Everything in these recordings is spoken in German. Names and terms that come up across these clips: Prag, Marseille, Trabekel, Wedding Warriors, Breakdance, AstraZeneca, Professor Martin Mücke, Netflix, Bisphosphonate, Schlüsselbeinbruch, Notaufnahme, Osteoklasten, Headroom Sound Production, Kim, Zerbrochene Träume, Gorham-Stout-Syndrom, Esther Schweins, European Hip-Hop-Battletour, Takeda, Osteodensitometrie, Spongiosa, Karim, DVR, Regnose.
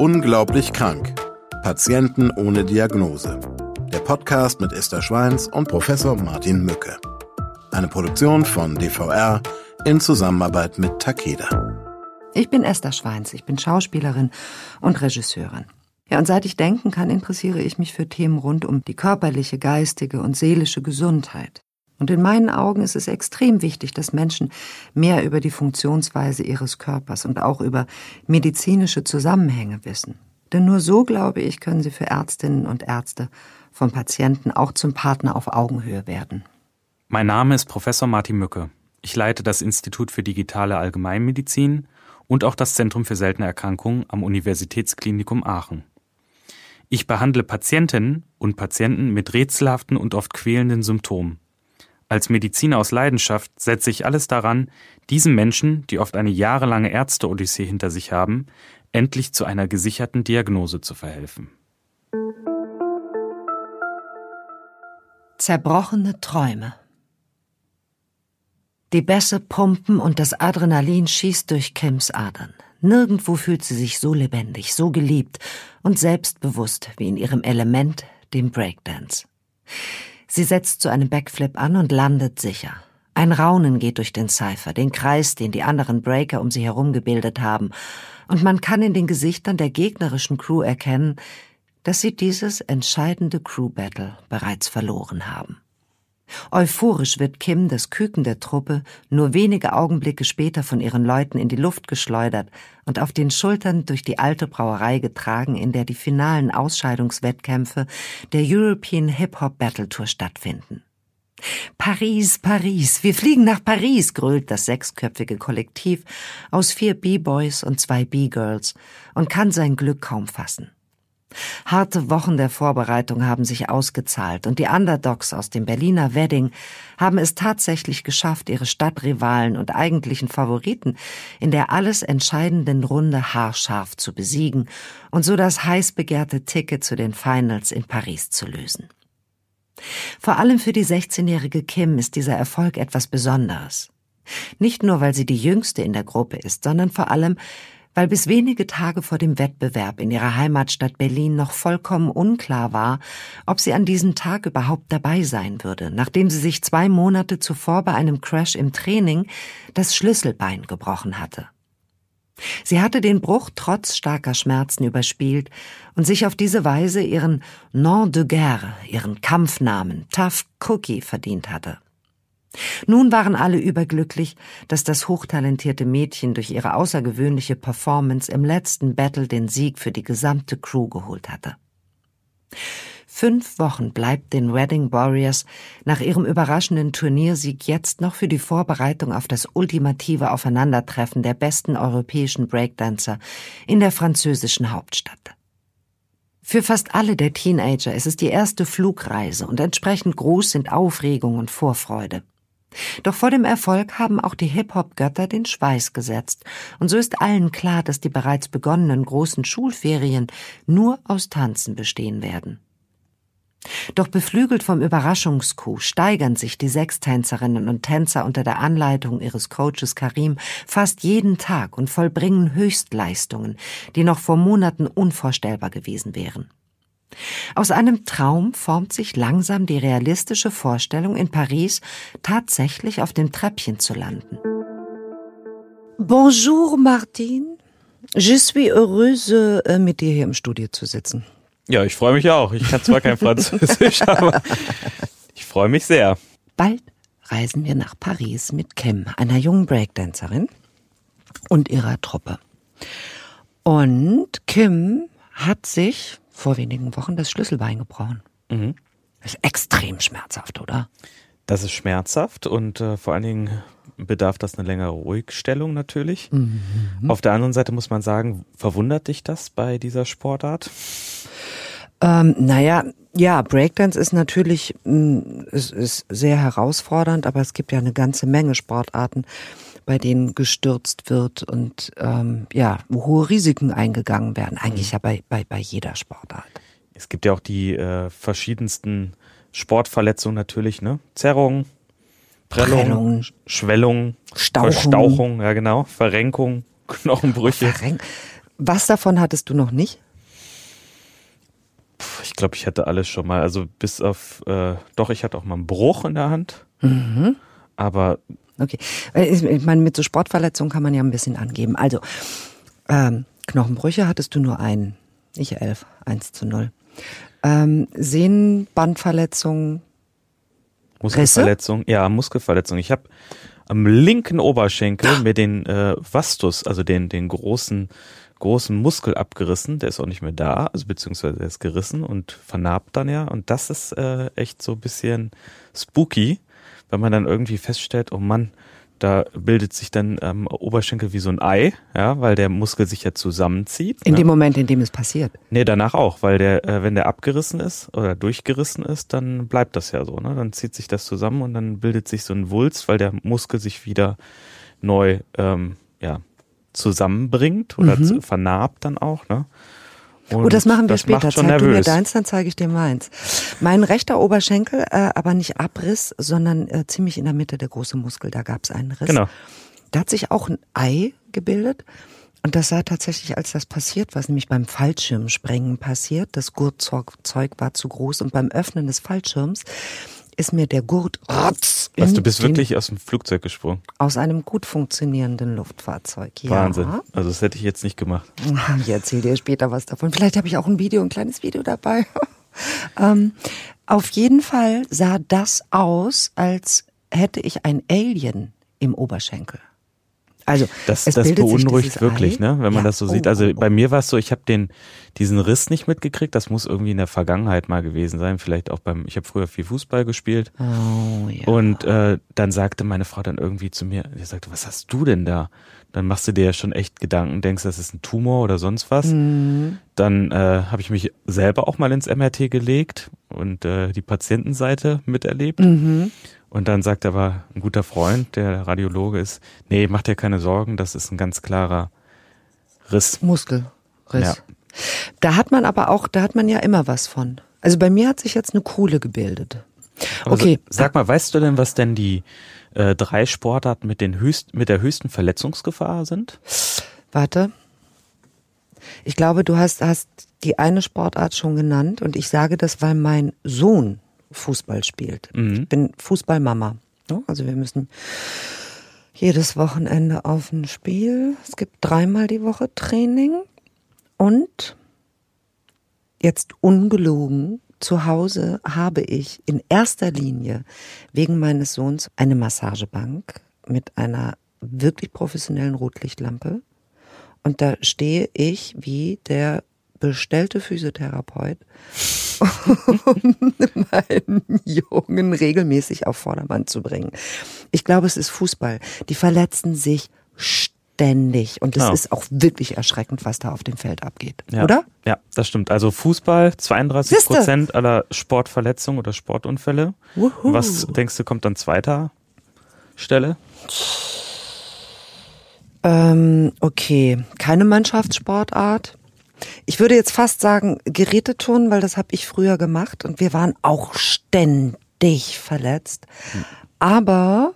Unglaublich krank. Patienten ohne Diagnose. Der Podcast mit Esther Schweins und Professor Martin Mücke. Eine Produktion von DVR in Zusammenarbeit mit Takeda. Ich bin Esther Schweins, ich bin Schauspielerin und Regisseurin. Ja, und seit ich denken kann, interessiere ich mich für Themen rund um die körperliche, geistige und seelische Gesundheit. Und in meinen Augen ist es extrem wichtig, dass Menschen mehr über die Funktionsweise ihres Körpers und auch über medizinische Zusammenhänge wissen. Denn nur so, glaube ich, können sie für Ärztinnen und Ärzte vom Patienten auch zum Partner auf Augenhöhe werden. Mein Name ist Professor Martin Mücke. Ich leite das Institut für digitale Allgemeinmedizin und auch das Zentrum für seltene Erkrankungen am Universitätsklinikum Aachen. Ich behandle Patientinnen und Patienten mit rätselhaften und oft quälenden Symptomen. Als Mediziner aus Leidenschaft setze ich alles daran, diesen Menschen, die oft eine jahrelange Ärzte-Odyssee hinter sich haben, endlich zu einer gesicherten Diagnose zu verhelfen. Zerbrochene Träume. Die Bässe pumpen und das Adrenalin schießt durch Kims Adern. Nirgendwo fühlt sie sich so lebendig, so geliebt und selbstbewusst wie in ihrem Element, dem Breakdance. Sie setzt zu einem Backflip an und landet sicher. Ein Raunen geht durch den Cypher, den Kreis, den die anderen Breaker um sie herum gebildet haben. Und man kann in den Gesichtern der gegnerischen Crew erkennen, dass sie dieses entscheidende Crew-Battle bereits verloren haben. Euphorisch wird Kim, das Küken der Truppe, nur wenige Augenblicke später von ihren Leuten in die Luft geschleudert und auf den Schultern durch die alte Brauerei getragen, in der die finalen Ausscheidungswettkämpfe der European Hip-Hop-Battletour stattfinden. »Paris, Paris, wir fliegen nach Paris«, grölt das sechsköpfige Kollektiv aus 4 B-Boys und 2 B-Girls und kann sein Glück kaum fassen. Harte Wochen der Vorbereitung haben sich ausgezahlt und die Underdogs aus dem Berliner Wedding haben es tatsächlich geschafft, ihre Stadtrivalen und eigentlichen Favoriten in der alles entscheidenden Runde haarscharf zu besiegen und so das heiß begehrte Ticket zu den Finals in Paris zu lösen. Vor allem für die 16-jährige Kim ist dieser Erfolg etwas Besonderes. Nicht nur, weil sie die Jüngste in der Gruppe ist, sondern vor allem, weil bis wenige Tage vor dem Wettbewerb in ihrer Heimatstadt Berlin noch vollkommen unklar war, ob sie an diesem Tag überhaupt dabei sein würde, nachdem sie sich 2 Monate zuvor bei einem Crash im Training das Schlüsselbein gebrochen hatte. Sie hatte den Bruch trotz starker Schmerzen überspielt und sich auf diese Weise ihren Nom de Guerre, ihren Kampfnamen Tough Cookie verdient hatte. Nun waren alle überglücklich, dass das hochtalentierte Mädchen durch ihre außergewöhnliche Performance im letzten Battle den Sieg für die gesamte Crew geholt hatte. 5 Wochen bleibt den Wedding Warriors nach ihrem überraschenden Turniersieg jetzt noch für die Vorbereitung auf das ultimative Aufeinandertreffen der besten europäischen Breakdancer in der französischen Hauptstadt. Für fast alle der Teenager ist es die erste Flugreise und entsprechend groß sind Aufregung und Vorfreude. Doch vor dem Erfolg haben auch die Hip-Hop-Götter den Schweiß gesetzt und so ist allen klar, dass die bereits begonnenen großen Schulferien nur aus Tanzen bestehen werden. Doch beflügelt vom Überraschungscoup steigern sich die Sextänzerinnen und Tänzer unter der Anleitung ihres Coaches Karim fast jeden Tag und vollbringen Höchstleistungen, die noch vor Monaten unvorstellbar gewesen wären. Aus einem Traum formt sich langsam die realistische Vorstellung, in Paris tatsächlich auf dem Treppchen zu landen. Bonjour Martin, je suis heureuse, mit dir hier im Studio zu sitzen. Ja, ich freue mich auch. Ich kann zwar kein Französisch, aber ich freue mich sehr. Bald reisen wir nach Paris mit Kim, einer jungen Breakdancerin und ihrer Truppe. Und Kim hat sich vor wenigen Wochen das Schlüsselbein gebrochen. Mhm. Das ist extrem schmerzhaft, oder? Das ist schmerzhaft und vor allen Dingen bedarf das eine längere Ruhigstellung natürlich. Mhm. Auf der anderen Seite muss man sagen, verwundert dich das bei dieser Sportart? Ja, Breakdance ist natürlich ist sehr herausfordernd, aber es gibt ja eine ganze Menge Sportarten, bei denen gestürzt wird und hohe Risiken eingegangen werden. Eigentlich ja bei jeder Sportart. Es gibt ja auch die verschiedensten Sportverletzungen natürlich, ne? Zerrungen, Prellungen, Schwellungen, Verstauchung, Verrenkung, Knochenbrüche. Was davon hattest du noch nicht? Ich glaube, ich hatte alles schon mal. Also bis auf, doch, ich hatte auch mal einen Bruch in der Hand. Mhm. Aber... Okay, ich meine, mit so Sportverletzungen kann man ja ein bisschen angeben. Also, Knochenbrüche hattest du nur einen. Ich 11, 1:0. Sehnenbandverletzungen, Muskelverletzung, Risse? Ja, Muskelverletzung. Ich habe am linken Oberschenkel mir den Vastus, also den großen Muskel abgerissen. Der ist auch nicht mehr da, also beziehungsweise der ist gerissen und vernarbt dann ja. Und das ist echt so ein bisschen spooky, wenn man dann irgendwie feststellt, oh Mann, da bildet sich dann am Oberschenkel wie so ein Ei, ja, weil der Muskel sich ja zusammenzieht. In dem Moment, in dem es passiert. Nee, danach auch, weil der, wenn der abgerissen ist oder durchgerissen ist, dann bleibt das ja so, ne? Dann zieht sich das zusammen und dann bildet sich so ein Wulst, weil der Muskel sich wieder neu zusammenbringt oder vernarbt dann auch, ne? Und das machen wir das später. Zeig du mir deins, dann zeige ich dir meins. Mein rechter Oberschenkel, aber nicht Abriss, sondern ziemlich in der Mitte der große Muskel, da gab es einen Riss. Genau. Da hat sich auch ein Ei gebildet und das sah tatsächlich, als das passiert war, nämlich beim Fallschirmsprengen passiert. Das Gurtzeug war zu groß und beim Öffnen des Fallschirms ist mir der Gurt rotz. Was, du bist wirklich aus dem Flugzeug gesprungen? Aus einem gut funktionierenden Luftfahrzeug, ja. Wahnsinn, also das hätte ich jetzt nicht gemacht. Ich erzähle dir später was davon. Vielleicht habe ich auch ein kleines Video dabei. Auf jeden Fall sah das aus, als hätte ich ein Alien im Oberschenkel. Also das beunruhigt wirklich, ne, wenn man das so sieht. Also bei mir war es so, ich habe diesen Riss nicht mitgekriegt. Das muss irgendwie in der Vergangenheit mal gewesen sein. Vielleicht auch ich habe früher viel Fußball gespielt. Oh, ja. Und dann sagte meine Frau dann irgendwie zu mir, sie sagte, was hast du denn da? Dann machst du dir ja schon echt Gedanken, denkst, das ist ein Tumor oder sonst was. Mhm. Dann habe ich mich selber auch mal ins MRT gelegt und die Patientenseite miterlebt. Mhm. Und dann sagt aber ein guter Freund, der Radiologe ist, nee, mach dir keine Sorgen, das ist ein ganz klarer Riss. Muskelriss. Ja. Da hat man ja immer was von. Also bei mir hat sich jetzt eine Kuhle gebildet. Aber okay. Sag mal, weißt du denn, was denn die 3 Sportarten mit der höchsten Verletzungsgefahr sind? Warte. Ich glaube, du hast die eine Sportart schon genannt und ich sage das, weil mein Sohn Fußball spielt. Mhm. Ich bin Fußballmama. Also wir müssen jedes Wochenende auf ein Spiel. Es gibt 3-mal die Woche Training. Und jetzt ungelogen, zu Hause habe ich in erster Linie wegen meines Sohns eine Massagebank mit einer wirklich professionellen Rotlichtlampe. Und da stehe ich wie der bestellte Physiotherapeut, um meinen Jungen regelmäßig auf Vordermann zu bringen. Ich glaube, es ist Fußball. Die verletzen sich ständig. Und es ist auch wirklich erschreckend, was da auf dem Feld abgeht. Ja. Oder? Ja, das stimmt. Also Fußball, 32% aller Sportverletzungen oder Sportunfälle. Wuhu. Was denkst du, kommt an zweiter Stelle? Okay, keine Mannschaftssportart. Ich würde jetzt fast sagen Geräteturnen, weil das habe ich früher gemacht und wir waren auch ständig verletzt. Aber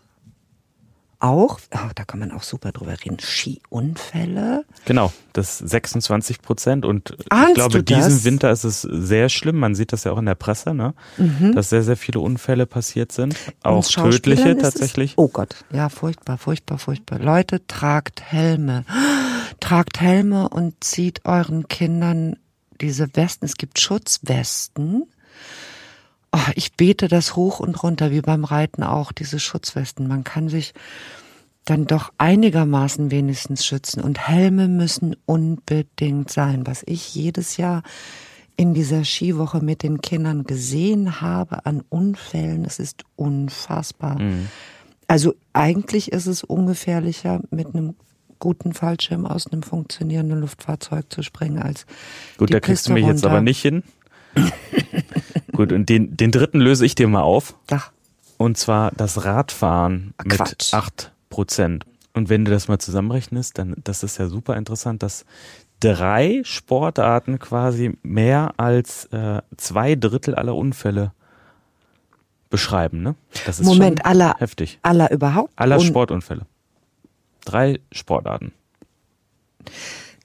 auch, da kann man auch super drüber reden, Skiunfälle. Genau, das 26% und ich glaube, diesen Winter ist es sehr schlimm. Man sieht das ja auch in der Presse, ne? Mhm. Dass sehr, sehr viele Unfälle passiert sind. Auch tödliche tatsächlich. Oh Gott, ja, furchtbar, furchtbar, furchtbar. Leute, tragt Helme. Tragt Helme und zieht euren Kindern diese Westen. Es gibt Schutzwesten. Oh, ich bete das hoch und runter, wie beim Reiten auch, diese Schutzwesten. Man kann sich dann doch einigermaßen wenigstens schützen. Und Helme müssen unbedingt sein. Was ich jedes Jahr in dieser Skiwoche mit den Kindern gesehen habe an Unfällen, es ist unfassbar. Mhm. Also eigentlich ist es ungefährlicher, mit einem guten Fallschirm aus einem funktionierenden Luftfahrzeug zu springen als gut, die da kriegst Piste du mich runter. Jetzt aber nicht hin. Gut, und den dritten löse ich dir mal auf. Ach. Und zwar das Radfahren mit 8%. Und wenn du das mal zusammenrechnest, dann das ist ja super interessant, dass 3 Sportarten quasi mehr als 2 Drittel aller Unfälle beschreiben. Ne? Das ist Moment, schon heftig. Aller überhaupt? Aller Sportunfälle. 3 Sportarten.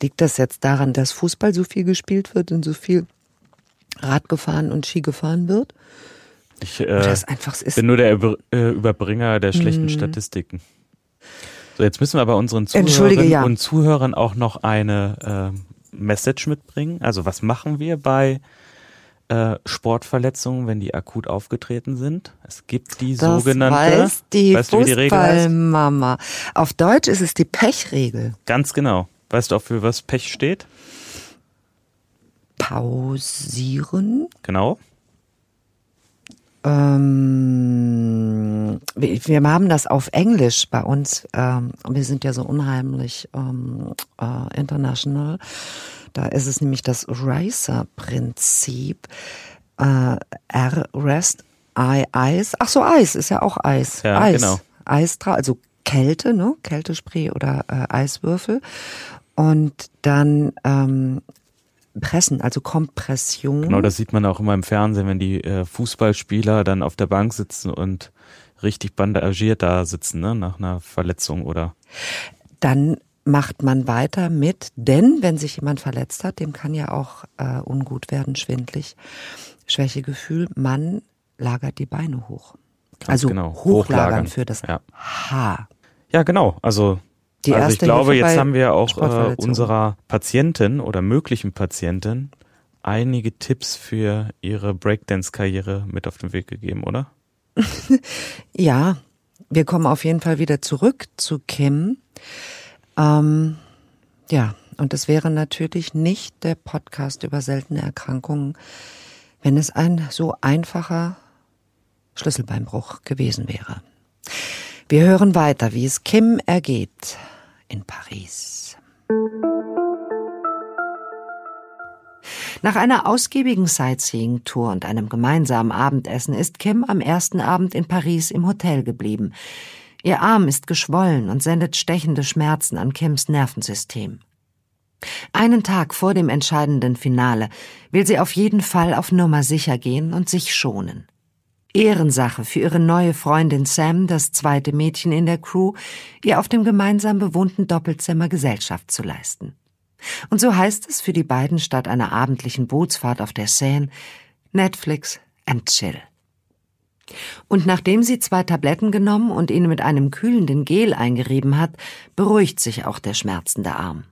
Liegt das jetzt daran, dass Fußball so viel gespielt wird und so viel Rad gefahren und Ski gefahren wird? Ich bin nur der Überbringer der schlechten Statistiken. So, jetzt müssen wir aber unseren Zuhörerinnen und Zuhörern auch noch eine Message mitbringen. Also was machen wir bei Sportverletzungen, wenn die akut aufgetreten sind? Es gibt die das sogenannte weiß die Fußballmama. Auf Deutsch ist es die Pechregel. Ganz genau. Weißt du auch, für was Pech steht? Pausieren. Genau. Wir haben das auf Englisch bei uns. Wir sind ja so unheimlich international. Da ist es nämlich das Ricer-Prinzip. R, Rest, I, Eis. Ach so, Eis ist ja auch Eis. Ja, Eis, genau. Eis, also Kälte, ne? Kältespray oder Eiswürfel. Und dann Pressen, also Kompression. Genau, das sieht man auch immer im Fernsehen, wenn die Fußballspieler dann auf der Bank sitzen und richtig bandagiert da sitzen, ne, nach einer Verletzung oder. Dann macht man weiter mit, denn wenn sich jemand verletzt hat, dem kann ja auch ungut werden, schwindlig, Schwächegefühl, man lagert die Beine hoch. Ganz also genau. Hochlagern für das Haar. Ja, genau, also ich glaube, jetzt haben wir auch unserer Patientin oder möglichen Patientin einige Tipps für ihre Breakdance-Karriere mit auf den Weg gegeben, oder? Ja, wir kommen auf jeden Fall wieder zurück zu Kim. Ja, und es wäre natürlich nicht der Podcast über seltene Erkrankungen, wenn es ein so einfacher Schlüsselbeinbruch gewesen wäre. Wir hören weiter, wie es Kim ergeht in Paris. Nach einer ausgiebigen Sightseeing-Tour und einem gemeinsamen Abendessen ist Kim am ersten Abend in Paris im Hotel geblieben. Ihr Arm ist geschwollen und sendet stechende Schmerzen an Kims Nervensystem. Einen Tag vor dem entscheidenden Finale will sie auf jeden Fall auf Nummer sicher gehen und sich schonen. Ehrensache für ihre neue Freundin Sam, das zweite Mädchen in der Crew, ihr auf dem gemeinsam bewohnten Doppelzimmer Gesellschaft zu leisten. Und so heißt es für die beiden statt einer abendlichen Bootsfahrt auf der Seine Netflix and Chill. Und nachdem sie 2 Tabletten genommen und ihn mit einem kühlenden Gel eingerieben hat, beruhigt sich auch der schmerzende Arm.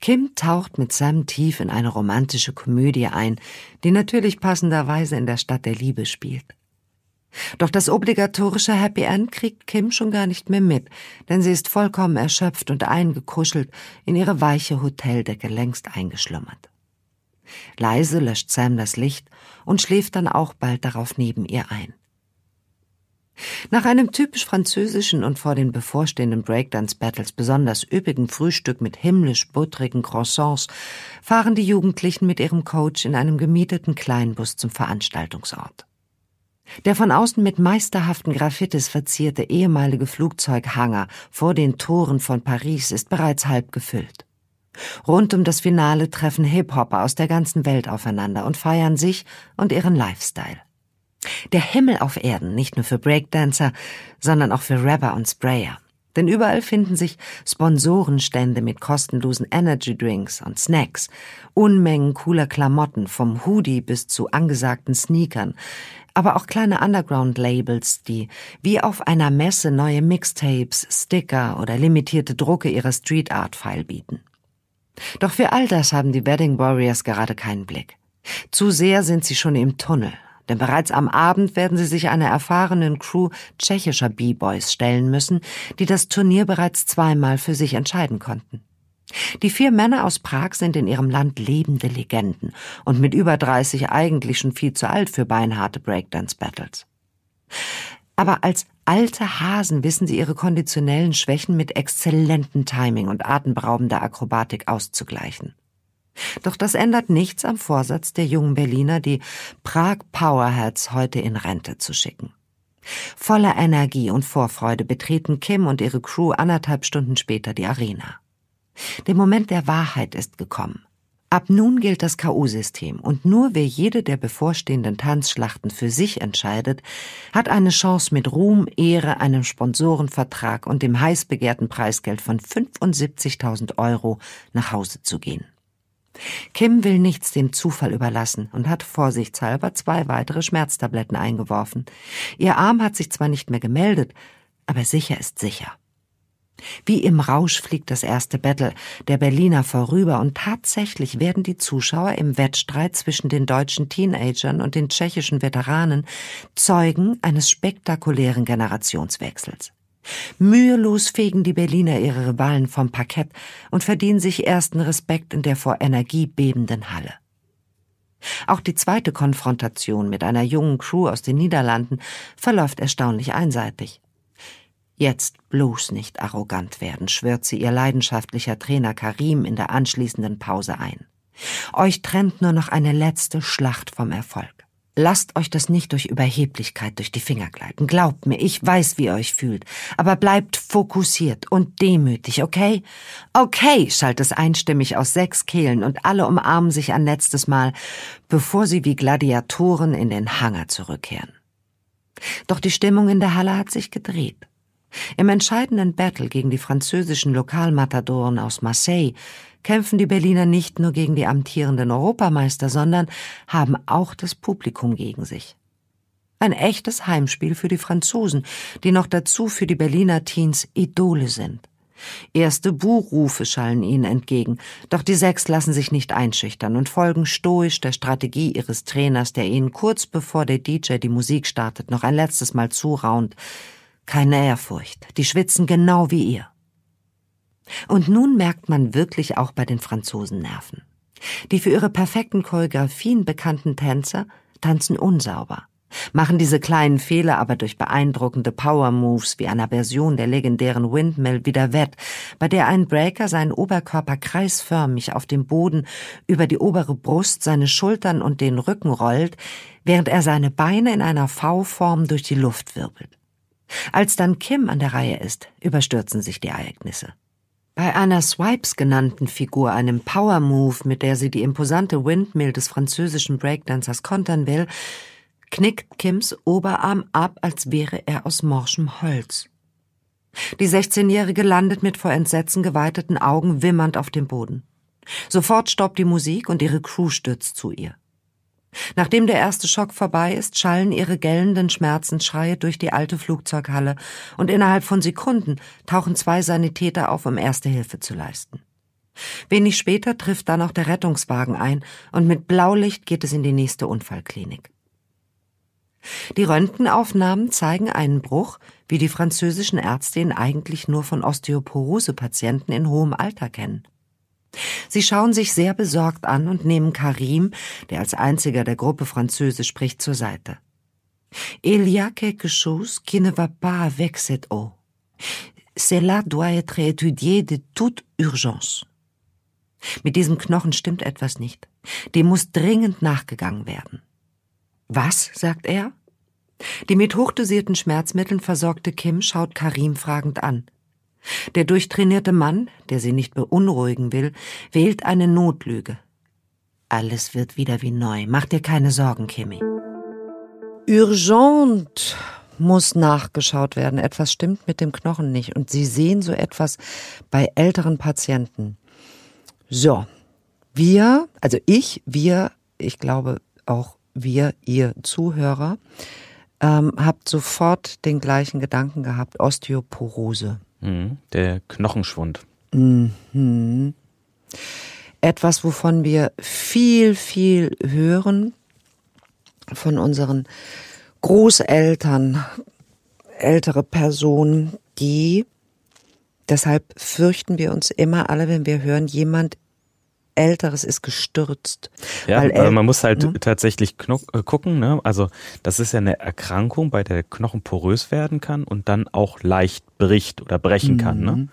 Kim taucht mit Sam tief in eine romantische Komödie ein, die natürlich passenderweise in der Stadt der Liebe spielt. Doch das obligatorische Happy End kriegt Kim schon gar nicht mehr mit, denn sie ist vollkommen erschöpft und eingekuschelt, in ihre weiche Hoteldecke längst eingeschlummert. Leise löscht Sam das Licht und schläft dann auch bald darauf neben ihr ein. Nach einem typisch französischen und vor den bevorstehenden Breakdance-Battles besonders üppigen Frühstück mit himmlisch buttrigen Croissants fahren die Jugendlichen mit ihrem Coach in einem gemieteten Kleinbus zum Veranstaltungsort. Der von außen mit meisterhaften Graffitis verzierte ehemalige Flugzeughangar vor den Toren von Paris ist bereits halb gefüllt. Rund um das Finale treffen Hip-Hopper aus der ganzen Welt aufeinander und feiern sich und ihren Lifestyle. Der Himmel auf Erden, nicht nur für Breakdancer, sondern auch für Rapper und Sprayer. Denn überall finden sich Sponsorenstände mit kostenlosen Energy-Drinks und Snacks, Unmengen cooler Klamotten, vom Hoodie bis zu angesagten Sneakern, aber auch kleine Underground-Labels, die wie auf einer Messe neue Mixtapes, Sticker oder limitierte Drucke ihrer Street-Art feilbieten. Doch für all das haben die Wedding Warriors gerade keinen Blick. Zu sehr sind sie schon im Tunnel. Denn bereits am Abend werden sie sich einer erfahrenen Crew tschechischer B-Boys stellen müssen, die das Turnier bereits zweimal für sich entscheiden konnten. Die 4 Männer aus Prag sind in ihrem Land lebende Legenden und mit über 30 eigentlich schon viel zu alt für beinharte Breakdance-Battles. Aber als alte Hasen wissen sie ihre konditionellen Schwächen mit exzellentem Timing und atemberaubender Akrobatik auszugleichen. Doch das ändert nichts am Vorsatz der jungen Berliner, die Prag Powerheads heute in Rente zu schicken. Voller Energie und Vorfreude betreten Kim und ihre Crew 1,5 Stunden später die Arena. Der Moment der Wahrheit ist gekommen. Ab nun gilt das K.O.-System und nur wer jede der bevorstehenden Tanzschlachten für sich entscheidet, hat eine Chance mit Ruhm, Ehre, einem Sponsorenvertrag und dem heiß begehrten Preisgeld von 75.000 € nach Hause zu gehen. Kim will nichts dem Zufall überlassen und hat vorsichtshalber 2 weitere Schmerztabletten eingeworfen. Ihr Arm hat sich zwar nicht mehr gemeldet, aber sicher ist sicher. Wie im Rausch fliegt das erste Battle der Berliner vorüber und tatsächlich werden die Zuschauer im Wettstreit zwischen den deutschen Teenagern und den tschechischen Veteranen Zeugen eines spektakulären Generationswechsels. Mühelos fegen die Berliner ihre Rivalen vom Parkett und verdienen sich ersten Respekt in der vor Energie bebenden Halle. Auch die zweite Konfrontation mit einer jungen Crew aus den Niederlanden verläuft erstaunlich einseitig. Jetzt bloß nicht arrogant werden, schwört sie ihr leidenschaftlicher Trainer Karim in der anschließenden Pause ein. Euch trennt nur noch eine letzte Schlacht vom Erfolg. Lasst euch das nicht durch Überheblichkeit durch die Finger gleiten. Glaubt mir, ich weiß, wie ihr euch fühlt. Aber bleibt fokussiert und demütig, okay? Okay, schallt es einstimmig aus 6 Kehlen und alle umarmen sich ein letztes Mal, bevor sie wie Gladiatoren in den Hangar zurückkehren. Doch die Stimmung in der Halle hat sich gedreht. Im entscheidenden Battle gegen die französischen Lokalmatadoren aus Marseille kämpfen die Berliner nicht nur gegen die amtierenden Europameister, sondern haben auch das Publikum gegen sich. Ein echtes Heimspiel für die Franzosen, die noch dazu für die Berliner Teens Idole sind. Erste Buhrufe schallen ihnen entgegen, doch die 6 lassen sich nicht einschüchtern und folgen stoisch der Strategie ihres Trainers, der ihnen kurz bevor der DJ die Musik startet, noch ein letztes Mal zuraunt: Keine Ehrfurcht, die schwitzen genau wie ihr. Und nun merkt man wirklich auch bei den Franzosen Nerven. Die für ihre perfekten Choreografien bekannten Tänzer tanzen unsauber, machen diese kleinen Fehler aber durch beeindruckende Power-Moves wie einer Version der legendären Windmill wieder wett, bei der ein Breaker seinen Oberkörper kreisförmig auf dem Boden über die obere Brust, seine Schultern und den Rücken rollt, während er seine Beine in einer V-Form durch die Luft wirbelt. Als dann Kim an der Reihe ist, überstürzen sich die Ereignisse. Bei einer Swipes genannten Figur, einem Power-Move, mit der sie die imposante Windmill des französischen Breakdancers kontern will, knickt Kims Oberarm ab, als wäre er aus morschem Holz. Die 16-Jährige landet mit vor Entsetzen geweiteten Augen wimmernd auf dem Boden. Sofort stoppt die Musik und ihre Crew stürzt zu ihr. Nachdem der erste Schock vorbei ist, schallen ihre gellenden Schmerzensschreie durch die alte Flugzeughalle und innerhalb von Sekunden tauchen 2 Sanitäter auf, um erste Hilfe zu leisten. Wenig später trifft dann auch der Rettungswagen ein und mit Blaulicht geht es in die nächste Unfallklinik. Die Röntgenaufnahmen zeigen einen Bruch, wie die französischen Ärzte ihn eigentlich nur von Osteoporose-Patienten in hohem Alter kennen. Sie schauen sich sehr besorgt an und nehmen Karim, der als einziger der Gruppe Französisch spricht, zur Seite. « Il y a quelque chose qui ne va pas avec cette eau. Cela doit être étudié de toute urgence. » Mit diesem Knochen stimmt etwas nicht. Dem muss dringend nachgegangen werden. « Was? » sagt er. Die mit hochdosierten Schmerzmitteln versorgte Kim schaut Karim fragend an. Der durchtrainierte Mann, der sie nicht beunruhigen will, wählt eine Notlüge. Alles wird wieder wie neu. Mach dir keine Sorgen, Kimi. Urgent muss nachgeschaut werden. Etwas stimmt mit dem Knochen nicht. Und Sie sehen so etwas bei älteren Patienten. So, ich glaube auch ihr Zuhörer, habt sofort den gleichen Gedanken gehabt: Osteoporose. Der Knochenschwund. Mhm. Etwas, wovon wir viel, viel hören von unseren Großeltern, ältere Personen, deshalb fürchten wir uns immer alle, wenn wir hören, jemand Älteres ist gestürzt. Ja, weil man muss halt tatsächlich gucken, ne? Also das ist ja eine Erkrankung, bei der der Knochen porös werden kann und dann auch leicht bricht oder brechen kann. Ne?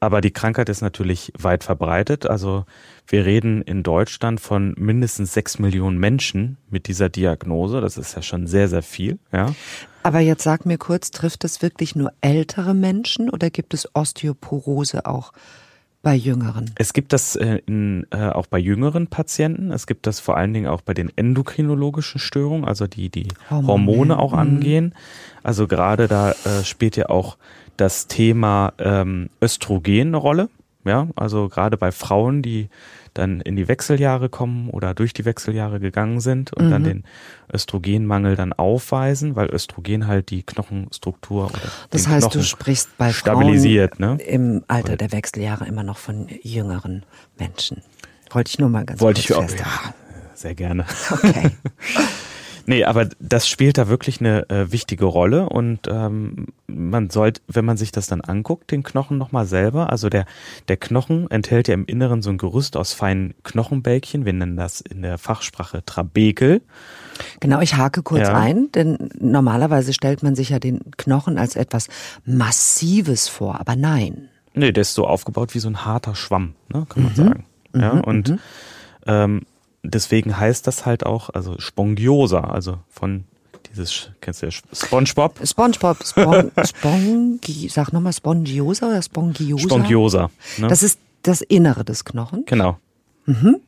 Aber die Krankheit ist natürlich weit verbreitet. Also wir reden in Deutschland von mindestens 6 Millionen Menschen mit dieser Diagnose. Das ist ja schon sehr, sehr viel. Ja. Aber jetzt sag mir kurz, trifft das wirklich nur ältere Menschen oder gibt es Osteoporose auch bei Jüngeren? Es gibt das auch bei jüngeren Patienten. Es gibt das vor allen Dingen auch bei den endokrinologischen Störungen, also die Hormone auch angehen. Also gerade da spielt ja auch das Thema Östrogen eine Rolle. Ja, also gerade bei Frauen, die dann in die Wechseljahre kommen oder durch die Wechseljahre gegangen sind und dann den Östrogenmangel dann aufweisen, weil Östrogen halt die Knochenstruktur oder das heißt, Knochen du sprichst bei stabilisiert, Frauen ne? im Alter der Wechseljahre immer noch von jüngeren Menschen. Wollte ich nur mal ganz kurz festhalten. Ja, sehr gerne. Okay. Nee, aber das spielt da wirklich eine wichtige Rolle und man sollte, wenn man sich das dann anguckt, den Knochen nochmal selber, also der Knochen enthält ja im Inneren so ein Gerüst aus feinen Knochenbälkchen, wir nennen das in der Fachsprache Trabekel. Genau, ich hake kurz ein, denn normalerweise stellt man sich ja den Knochen als etwas Massives vor, aber nein. Nee, der ist so aufgebaut wie so ein harter Schwamm, ne, kann man sagen. Ja, und deswegen heißt das halt auch, also Spongiosa, also von dieses, kennst du ja, Spongiosa oder Spongiosa? Spongiosa. Ne? Das ist das Innere des Knochens. Genau. Mhm.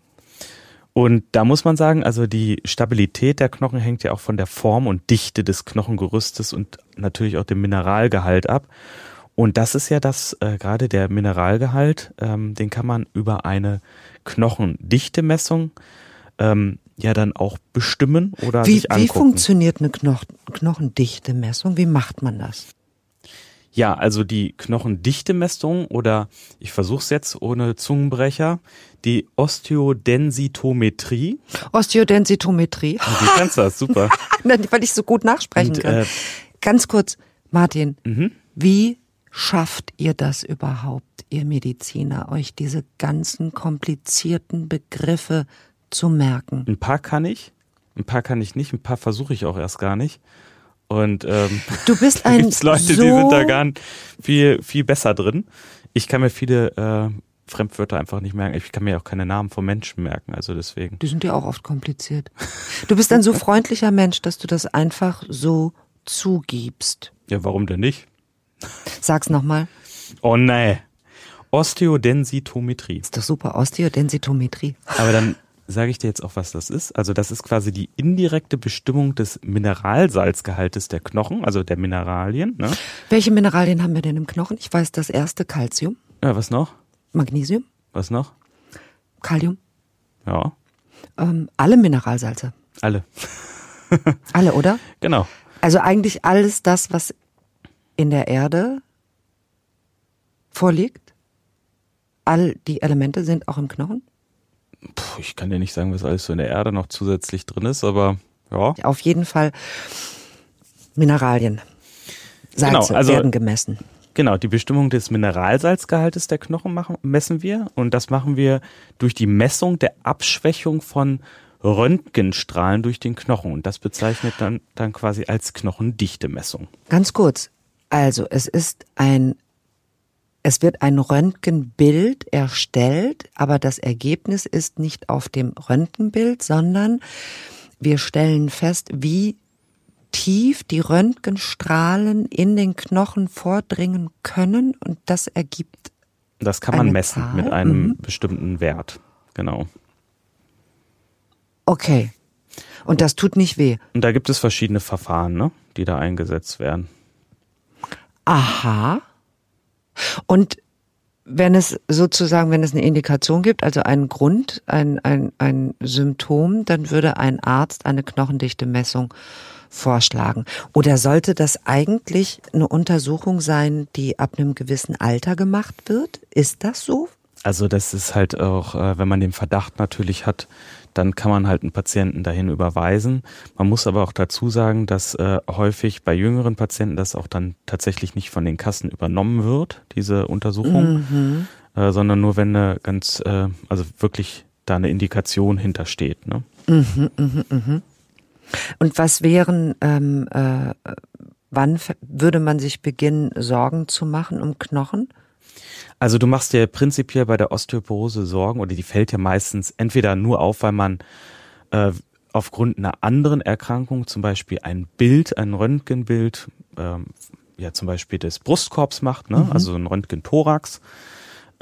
Und da muss man sagen, also die Stabilität der Knochen hängt ja auch von der Form und Dichte des Knochengerüstes und natürlich auch dem Mineralgehalt ab. Und das ist ja das, gerade der Mineralgehalt, den kann man über eine Knochendichtemessung ja dann auch bestimmen oder sich angucken. Wie funktioniert eine Knochendichtemessung? Wie macht man das? Ja, also die Knochendichtemessung oder ich versuche es jetzt ohne Zungenbrecher, die Osteodensitometrie. Osteodensitometrie. Du kannst das, super. Weil ich so gut nachsprechen kann. Ganz kurz, Martin, wie schafft ihr das überhaupt, ihr Mediziner, euch diese ganzen komplizierten Begriffe zu merken? Ein paar kann ich, ein paar kann ich nicht, ein paar versuche ich auch erst gar nicht. Und du bist ein gibt's Leute, so die sind da gar viel, viel besser drin. Ich kann mir viele Fremdwörter einfach nicht merken. Ich kann mir auch keine Namen von Menschen merken, also deswegen. Die sind ja auch oft kompliziert. Du bist ein so freundlicher Mensch, dass du das einfach so zugibst. Ja, warum denn nicht? Sag's nochmal. Oh nein. Osteodensitometrie. Ist doch super, Osteodensitometrie. Aber dann sage ich dir jetzt auch, was das ist. Also das ist quasi die indirekte Bestimmung des Mineralsalzgehaltes der Knochen, also der Mineralien. Ne? Welche Mineralien haben wir denn im Knochen? Ich weiß, das erste Calcium. Ja, was noch? Magnesium. Was noch? Kalium. Ja. Alle Mineralsalze. Alle. Alle, oder? Genau. Also eigentlich alles das, was in der Erde vorliegt? All die Elemente sind auch im Knochen? Puh, ich kann dir nicht sagen, was alles so in der Erde noch zusätzlich drin ist, aber ja. Auf jeden Fall Mineralien. Salze genau, also, werden gemessen. Genau, die Bestimmung des Mineralsalzgehaltes der Knochen messen wir. Und das machen wir durch die Messung der Abschwächung von Röntgenstrahlen durch den Knochen. Und das bezeichnet dann quasi als Knochendichtemessung. Ganz kurz. Also, es wird ein Röntgenbild erstellt, aber das Ergebnis ist nicht auf dem Röntgenbild, sondern wir stellen fest, wie tief die Röntgenstrahlen in den Knochen vordringen können und das ergibt eine Zahl. Das kann man messen mit einem bestimmten Wert. Genau. Okay. Und das tut nicht weh. Und da gibt es verschiedene Verfahren, ne, die da eingesetzt werden. Aha. Und wenn es sozusagen, wenn es eine Indikation gibt, also einen Grund, ein Symptom, dann würde ein Arzt eine Knochendichtemessung vorschlagen. Oder sollte das eigentlich eine Untersuchung sein, die ab einem gewissen Alter gemacht wird? Ist das so? Also das ist halt auch, wenn man den Verdacht natürlich hat, dann kann man halt einen Patienten dahin überweisen. Man muss aber auch dazu sagen, dass häufig bei jüngeren Patienten das auch dann tatsächlich nicht von den Kassen übernommen wird, diese Untersuchung, sondern nur wenn eine ganz, also wirklich da eine Indikation hintersteht. Ne? Und was wären, wann würde man sich beginnen, Sorgen zu machen um Knochen? Also du machst dir prinzipiell bei der Osteoporose Sorgen oder die fällt ja meistens entweder nur auf, weil man aufgrund einer anderen Erkrankung, zum Beispiel ein Röntgenbild, ja zum Beispiel des Brustkorbs macht, ne? Also ein Röntgen-Thorax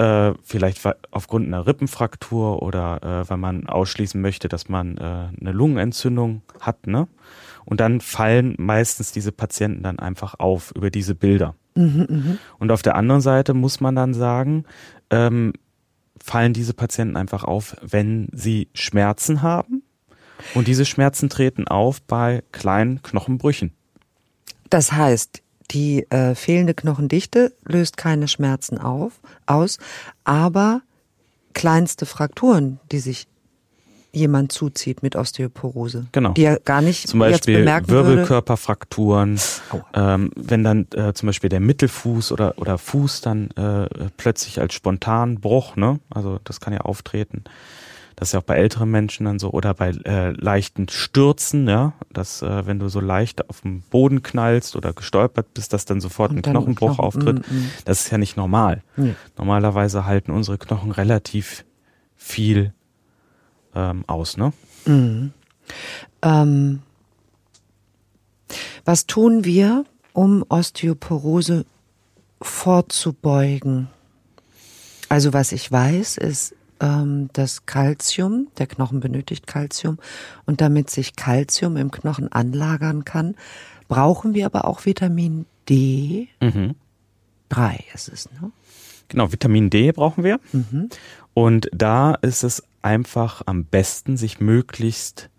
vielleicht aufgrund einer Rippenfraktur oder weil man ausschließen möchte, dass man eine Lungenentzündung hat, ne? Und dann fallen meistens diese Patienten dann einfach auf über diese Bilder. Mhm, mh. Und auf der anderen Seite muss man dann sagen, fallen diese Patienten einfach auf, wenn sie Schmerzen haben. Und diese Schmerzen treten auf bei kleinen Knochenbrüchen. Das heißt, die fehlende Knochendichte löst keine Schmerzen aus, aber kleinste Frakturen, die sich jemand zuzieht mit Osteoporose, genau, die ja gar nicht zum Beispiel jetzt bemerken würde. Wirbelkörperfrakturen, wenn dann zum Beispiel der Mittelfuß oder Fuß dann plötzlich als spontan Bruch, ne? Also das kann ja auftreten. Das ist ja auch bei älteren Menschen dann so, oder bei leichten Stürzen, ja, dass wenn du so leicht auf den Boden knallst oder gestolpert bist, dass dann sofort ein Knochenbruch auftritt. Das ist ja nicht normal. Nee. Normalerweise halten unsere Knochen relativ viel aus, ne? Mhm. Was tun wir, um Osteoporose vorzubeugen? Also was ich weiß, ist, das Kalzium, der Knochen benötigt Kalzium, und damit sich Kalzium im Knochen anlagern kann, brauchen wir aber auch Vitamin D. Mhm. 3 ist es, ne? Genau, Vitamin D brauchen wir. Mhm. Und da ist es einfach am besten, sich möglichst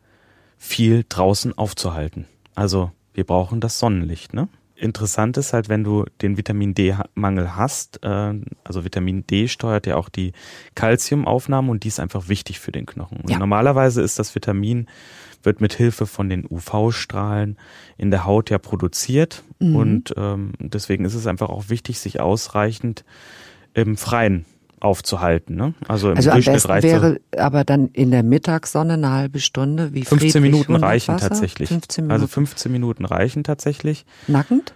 viel draußen aufzuhalten. Also wir brauchen das Sonnenlicht, ne? Interessant ist halt, wenn du den Vitamin D-Mangel hast, also Vitamin D steuert ja auch die Kalziumaufnahme, und die ist einfach wichtig für den Knochen. Und ja. Normalerweise ist das Vitamin, wird mit Hilfe von den UV-Strahlen in der Haut ja produziert, und deswegen ist es einfach auch wichtig, sich ausreichend im Freien aufzuhalten, ne? Also im Durchschnitt reicht es. Wäre aber dann in der Mittagssonne eine halbe Stunde, wie 15 Minuten reichen tatsächlich. 15 Minuten. Also 15 Minuten reichen tatsächlich. Nackend?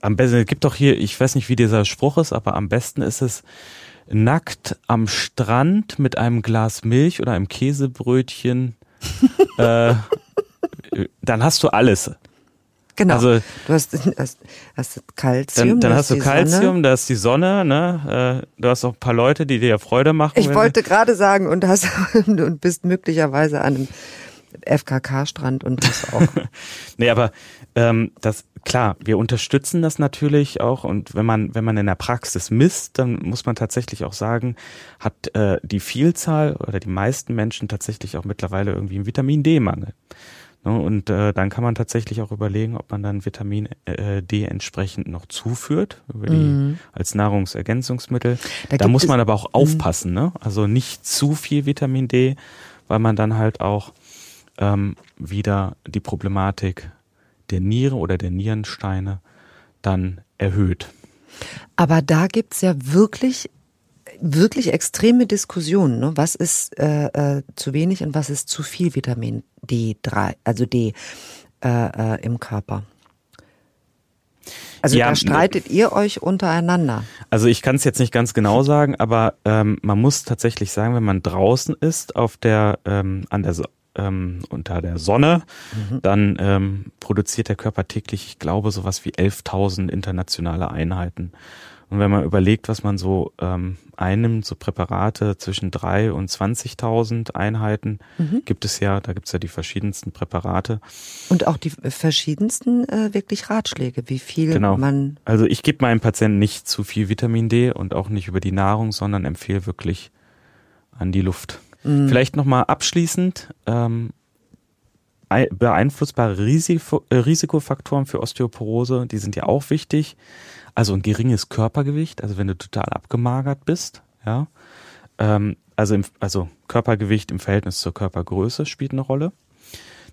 Am besten, es gibt doch hier, ich weiß nicht, wie dieser Spruch ist, aber am besten ist es nackt am Strand mit einem Glas Milch oder einem Käsebrötchen. Dann hast du alles. Genau, also, du hast Kalzium, dann hast du Kalzium, da ist die Sonne, ne? Du hast auch ein paar Leute, die dir Freude machen. Ich wollte gerade sagen, und bist möglicherweise an einem FKK-Strand und das auch. Nee, aber das, klar, wir unterstützen das natürlich auch, und wenn man in der Praxis misst, dann muss man tatsächlich auch sagen, hat die Vielzahl oder die meisten Menschen tatsächlich auch mittlerweile irgendwie einen Vitamin-D-Mangel. Und dann kann man tatsächlich auch überlegen, ob man dann Vitamin D entsprechend noch zuführt als Nahrungsergänzungsmittel. Da muss man aber auch aufpassen, ne? Also nicht zu viel Vitamin D, weil man dann halt auch wieder die Problematik der Niere oder der Nierensteine dann erhöht. Aber da gibt's ja wirklich extreme Diskussionen, ne? Was ist zu wenig und was ist zu viel Vitamin D3, also D im Körper? Also ja, da streitet ihr euch untereinander. Also ich kann es jetzt nicht ganz genau sagen, aber man muss tatsächlich sagen, wenn man draußen ist, unter der Sonne, dann produziert der Körper täglich, ich glaube, sowas wie 11.000 internationale Einheiten. Und wenn man überlegt, was man so einnimmt, so Präparate zwischen 3.000 und 20.000 Einheiten, da gibt's ja die verschiedensten Präparate. Und auch die verschiedensten wirklich Ratschläge, wie viel man... Also ich gebe meinem Patienten nicht zu viel Vitamin D und auch nicht über die Nahrung, sondern empfehle wirklich an die Luft. Mhm. Vielleicht nochmal abschließend, beeinflussbare Risikofaktoren für Osteoporose, die sind ja auch wichtig. Also ein geringes Körpergewicht, also wenn du total abgemagert bist, ja. Also Körpergewicht im Verhältnis zur Körpergröße spielt eine Rolle.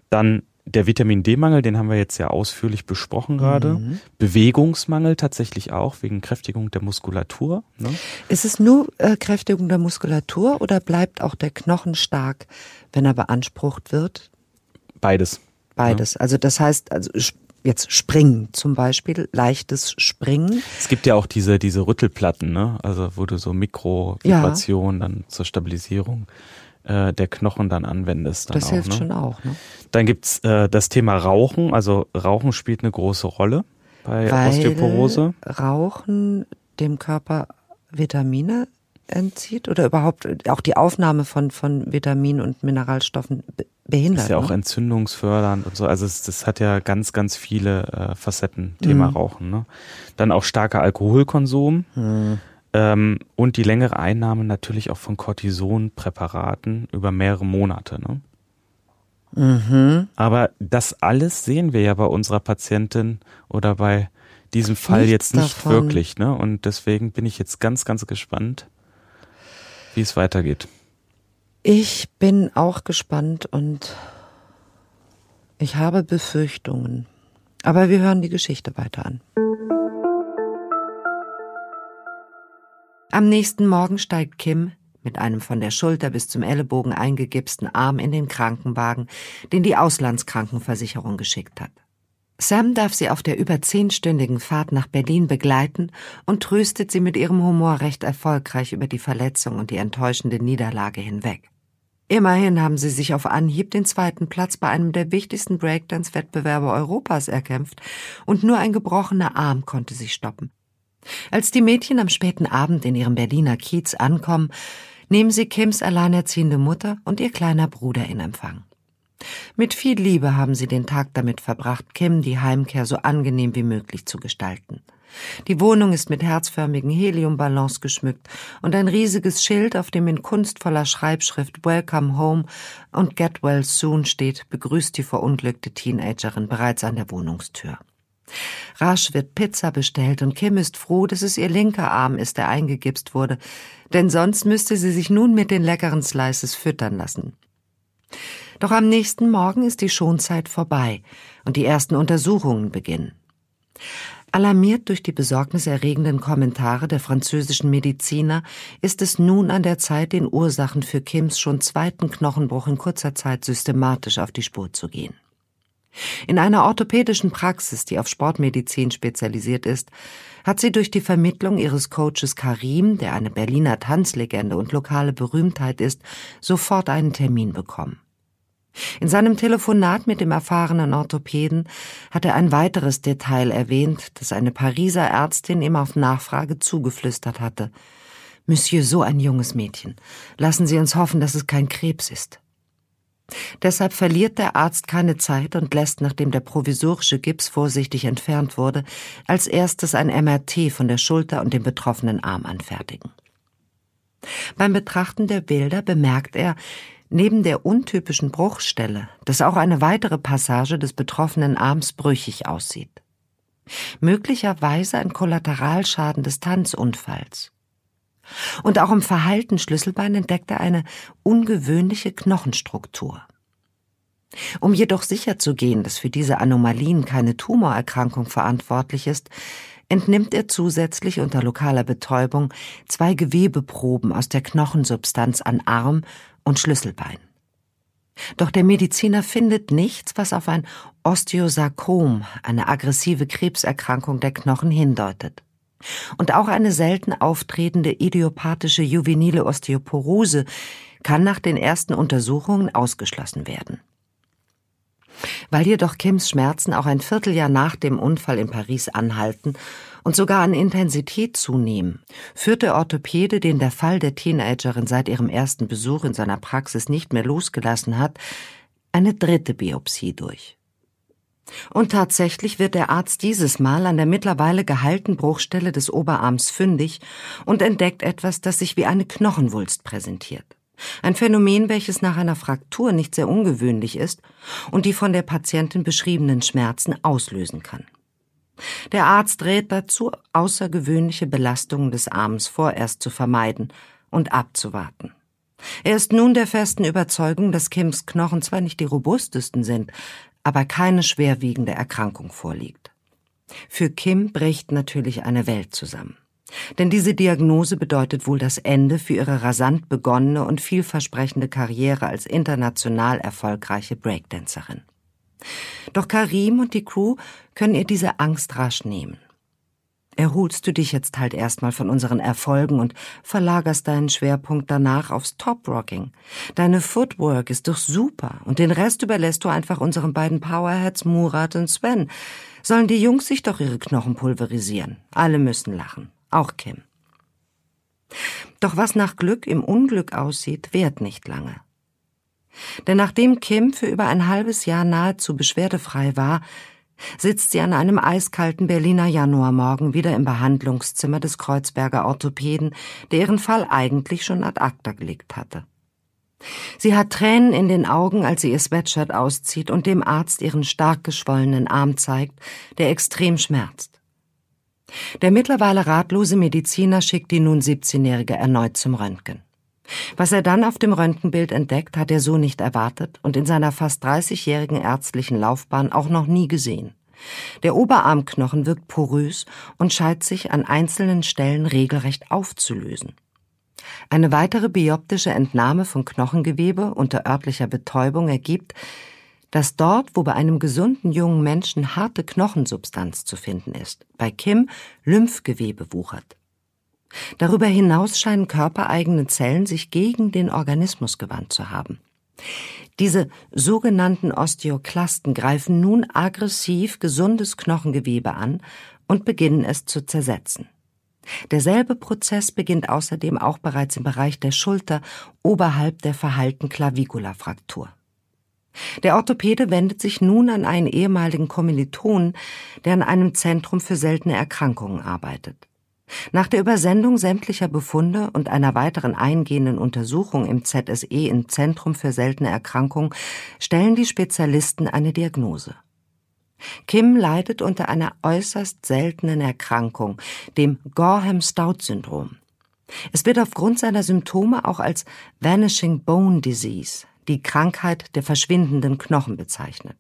Dann der Vitamin D-Mangel, den haben wir jetzt ja ausführlich besprochen gerade. Mhm. Bewegungsmangel tatsächlich auch, wegen Kräftigung der Muskulatur, ne? Ist es nur Kräftigung der Muskulatur oder bleibt auch der Knochen stark, wenn er beansprucht wird? Beides. Beides. Ja. Also das heißt, jetzt Springen zum Beispiel, leichtes Springen. Es gibt ja auch diese Rüttelplatten, ne? Also wo du so Mikrovibrationen dann zur Stabilisierung der Knochen dann anwendest. Das hilft schon auch, ne? Dann gibt's das Thema Rauchen. Also Rauchen spielt eine große Rolle bei Osteoporose. Rauchen dem Körper Vitamine entzieht oder überhaupt auch die Aufnahme von Vitaminen und Mineralstoffen behindert. Ist ja auch entzündungsfördernd und so. Also das hat ja ganz, ganz viele Facetten, Thema Rauchen. Ne? Dann auch starker Alkoholkonsum und die längere Einnahme natürlich auch von Cortisonpräparaten über mehrere Monate. Ne? Mhm. Aber das alles sehen wir ja bei unserer Patientin oder bei diesem Fall jetzt nicht wirklich. Ne? Und deswegen bin ich jetzt ganz, ganz gespannt, wie es weitergeht. Ich bin auch gespannt und ich habe Befürchtungen. Aber wir hören die Geschichte weiter an. Am nächsten Morgen steigt Kim mit einem von der Schulter bis zum Ellenbogen eingegipsten Arm in den Krankenwagen, den die Auslandskrankenversicherung geschickt hat. Sam darf sie auf der über 10-stündigen Fahrt nach Berlin begleiten und tröstet sie mit ihrem Humor recht erfolgreich über die Verletzung und die enttäuschende Niederlage hinweg. Immerhin haben sie sich auf Anhieb den 2. Platz bei einem der wichtigsten Breakdance-Wettbewerbe Europas erkämpft und nur ein gebrochener Arm konnte sie stoppen. Als die Mädchen am späten Abend in ihrem Berliner Kiez ankommen, nehmen sie Kims alleinerziehende Mutter und ihr kleiner Bruder in Empfang. Mit viel Liebe haben sie den Tag damit verbracht, Kim die Heimkehr so angenehm wie möglich zu gestalten. Die Wohnung ist mit herzförmigen Heliumballons geschmückt und ein riesiges Schild, auf dem in kunstvoller Schreibschrift Welcome Home und Get Well Soon steht, begrüßt die verunglückte Teenagerin bereits an der Wohnungstür. Rasch wird Pizza bestellt und Kim ist froh, dass es ihr linker Arm ist, der eingegipst wurde, denn sonst müsste sie sich nun mit den leckeren Slices füttern lassen. Doch am nächsten Morgen ist die Schonzeit vorbei und die ersten Untersuchungen beginnen. Alarmiert durch die besorgniserregenden Kommentare der französischen Mediziner ist es nun an der Zeit, den Ursachen für Kims schon 2. Knochenbruch in kurzer Zeit systematisch auf die Spur zu gehen. In einer orthopädischen Praxis, die auf Sportmedizin spezialisiert ist, hat sie durch die Vermittlung ihres Coaches Karim, der eine Berliner Tanzlegende und lokale Berühmtheit ist, sofort einen Termin bekommen. In seinem Telefonat mit dem erfahrenen Orthopäden hat er ein weiteres Detail erwähnt, das eine Pariser Ärztin ihm auf Nachfrage zugeflüstert hatte. »Monsieur, so ein junges Mädchen. Lassen Sie uns hoffen, dass es kein Krebs ist.« Deshalb verliert der Arzt keine Zeit und lässt, nachdem der provisorische Gips vorsichtig entfernt wurde, als erstes ein MRT von der Schulter und dem betroffenen Arm anfertigen. Beim Betrachten der Bilder bemerkt er, neben der untypischen Bruchstelle, dass auch eine weitere Passage des betroffenen Arms brüchig aussieht. Möglicherweise ein Kollateralschaden des Tanzunfalls. Und auch im verheilten Schlüsselbein entdeckt er eine ungewöhnliche Knochenstruktur. Um jedoch sicherzugehen, dass für diese Anomalien keine Tumorerkrankung verantwortlich ist, entnimmt er zusätzlich unter lokaler Betäubung 2 Gewebeproben aus der Knochensubstanz an Arm und Schlüsselbein. Doch der Mediziner findet nichts, was auf ein Osteosarkom, eine aggressive Krebserkrankung der Knochen, hindeutet. Und auch eine selten auftretende idiopathische juvenile Osteoporose kann nach den ersten Untersuchungen ausgeschlossen werden. Weil jedoch Kims Schmerzen auch ein Vierteljahr nach dem Unfall in Paris anhalten und sogar an Intensität zunehmen, führt der Orthopäde, den der Fall der Teenagerin seit ihrem ersten Besuch in seiner Praxis nicht mehr losgelassen hat, eine 3. Biopsie durch. Und tatsächlich wird der Arzt dieses Mal an der mittlerweile geheilten Bruchstelle des Oberarms fündig und entdeckt etwas, das sich wie eine Knochenwulst präsentiert. Ein Phänomen, welches nach einer Fraktur nicht sehr ungewöhnlich ist und die von der Patientin beschriebenen Schmerzen auslösen kann. Der Arzt rät dazu, außergewöhnliche Belastungen des Arms vorerst zu vermeiden und abzuwarten. Er ist nun der festen Überzeugung, dass Kims Knochen zwar nicht die robustesten sind, aber keine schwerwiegende Erkrankung vorliegt. Für Kim bricht natürlich eine Welt zusammen. Denn diese Diagnose bedeutet wohl das Ende für ihre rasant begonnene und vielversprechende Karriere als international erfolgreiche Breakdancerin. Doch Karim und die Crew können ihr diese Angst rasch nehmen. Erholst du dich jetzt halt erstmal von unseren Erfolgen und verlagerst deinen Schwerpunkt danach aufs Top-Rocking. Deine Footwork ist doch super und den Rest überlässt du einfach unseren beiden Powerheads Murat und Sven. Sollen die Jungs sich doch ihre Knochen pulverisieren. Alle müssen lachen. auch Kim. Doch was nach Glück im Unglück aussieht, währt nicht lange. Denn nachdem Kim für über ein halbes Jahr nahezu beschwerdefrei war, sitzt sie an einem eiskalten Berliner Januarmorgen wieder im Behandlungszimmer des Kreuzberger Orthopäden, der ihren Fall eigentlich schon ad acta gelegt hatte. Sie hat Tränen in den Augen, als sie ihr Sweatshirt auszieht und dem Arzt ihren stark geschwollenen Arm zeigt, der extrem schmerzt. Der mittlerweile ratlose Mediziner schickt die nun 17-Jährige erneut zum Röntgen. Was er dann auf dem Röntgenbild entdeckt, hat er so nicht erwartet und in seiner fast 30-jährigen ärztlichen Laufbahn auch noch nie gesehen. Der Oberarmknochen wirkt porös und scheint sich an einzelnen Stellen regelrecht aufzulösen. Eine weitere bioptische Entnahme von Knochengewebe unter örtlicher Betäubung ergibt, dass dort, wo bei einem gesunden jungen Menschen harte Knochensubstanz zu finden ist, bei Kim Lymphgewebe wuchert. Darüber hinaus scheinen körpereigene Zellen sich gegen den Organismus gewandt zu haben. Diese sogenannten Osteoklasten greifen nun aggressiv gesundes Knochengewebe an und beginnen es zu zersetzen. Derselbe Prozess beginnt außerdem auch bereits im Bereich der Schulter oberhalb der verheilten Klavikula-Fraktur. Der Orthopäde wendet sich nun an einen ehemaligen Kommilitonen, der an einem Zentrum für seltene Erkrankungen arbeitet. Nach der Übersendung sämtlicher Befunde und einer weiteren eingehenden Untersuchung im ZSE im Zentrum für seltene Erkrankungen stellen die Spezialisten eine Diagnose. Kim leidet unter einer äußerst seltenen Erkrankung, dem Gorham-Stout-Syndrom. Es wird aufgrund seiner Symptome auch als Vanishing Bone Disease, die Krankheit der verschwindenden Knochen, bezeichnet.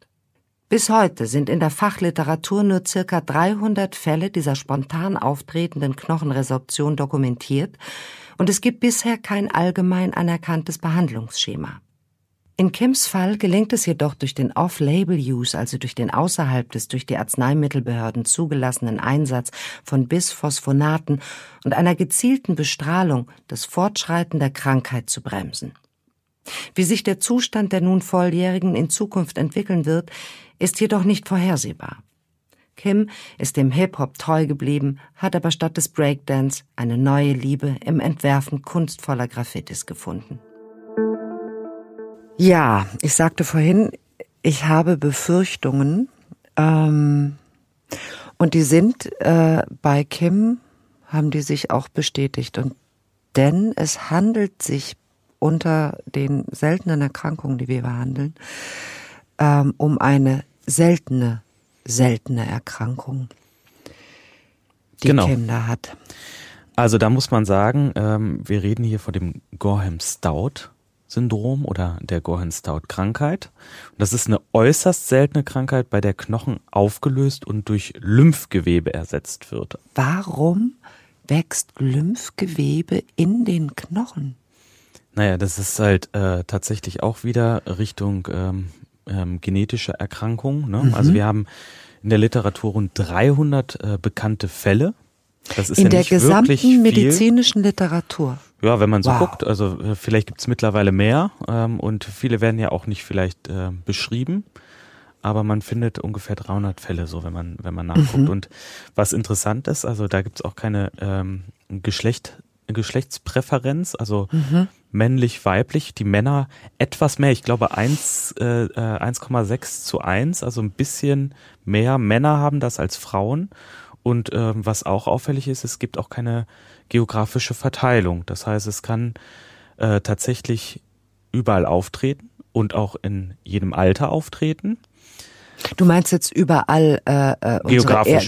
Bis heute sind in der Fachliteratur nur ca. 300 Fälle dieser spontan auftretenden Knochenresorption dokumentiert und es gibt bisher kein allgemein anerkanntes Behandlungsschema. In Kims Fall gelingt es jedoch durch den Off-Label-Use, also durch den außerhalb des durch die Arzneimittelbehörden zugelassenen Einsatz von Bisphosphonaten und einer gezielten Bestrahlung, das Fortschreiten der Krankheit zu bremsen. Wie sich der Zustand der nun Volljährigen in Zukunft entwickeln wird, ist jedoch nicht vorhersehbar. Kim ist dem Hip-Hop treu geblieben, hat aber statt des Breakdance eine neue Liebe im Entwerfen kunstvoller Graffitis gefunden. Ja, ich sagte vorhin, ich habe Befürchtungen und die sind bei Kim, haben die sich auch bestätigt. Und denn es handelt sich unter den seltenen Erkrankungen, die wir behandeln, um eine seltene Erkrankung, die Kim da hat. Also da muss man sagen, wir reden hier von dem Gorham-Stout-Syndrom oder der Gorham-Stout-Krankheit. Das ist eine äußerst seltene Krankheit, bei der Knochen aufgelöst und durch Lymphgewebe ersetzt wird. Warum wächst Lymphgewebe in den Knochen? Naja, das ist halt tatsächlich auch wieder Richtung genetische Erkrankung, ne? Mhm. Also wir haben in der Literatur rund 300 bekannte Fälle. Das ist in der gesamten medizinischen Literatur. Ja, wenn man so guckt, also vielleicht gibt es mittlerweile mehr und viele werden ja auch nicht vielleicht beschrieben, aber man findet ungefähr 300 Fälle so, wenn man nachguckt. Mhm. Und was interessant ist, also da gibt es auch keine Geschlechtspräferenz, also männlich, weiblich, die Männer etwas mehr, ich glaube 1,6 zu 1, also ein bisschen mehr Männer haben das als Frauen und was auch auffällig ist, es gibt auch keine geografische Verteilung, das heißt es kann tatsächlich überall auftreten und auch in jedem Alter auftreten. Du meinst jetzt überall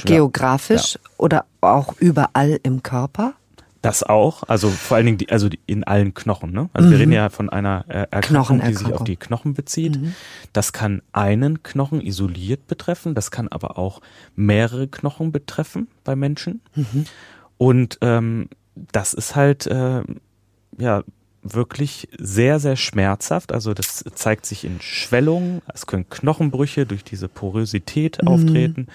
geografisch ja. Oder auch überall im Körper? Das auch, also vor allen Dingen in allen Knochen, ne? Also wir reden ja von einer Erkrankung, die sich auf die Knochen bezieht. Mhm. Das kann einen Knochen isoliert betreffen, das kann aber auch mehrere Knochen betreffen bei Menschen. Mhm. Und das ist halt ja wirklich sehr, sehr schmerzhaft. Also das zeigt sich in Schwellungen, es können Knochenbrüche durch diese Porosität auftreten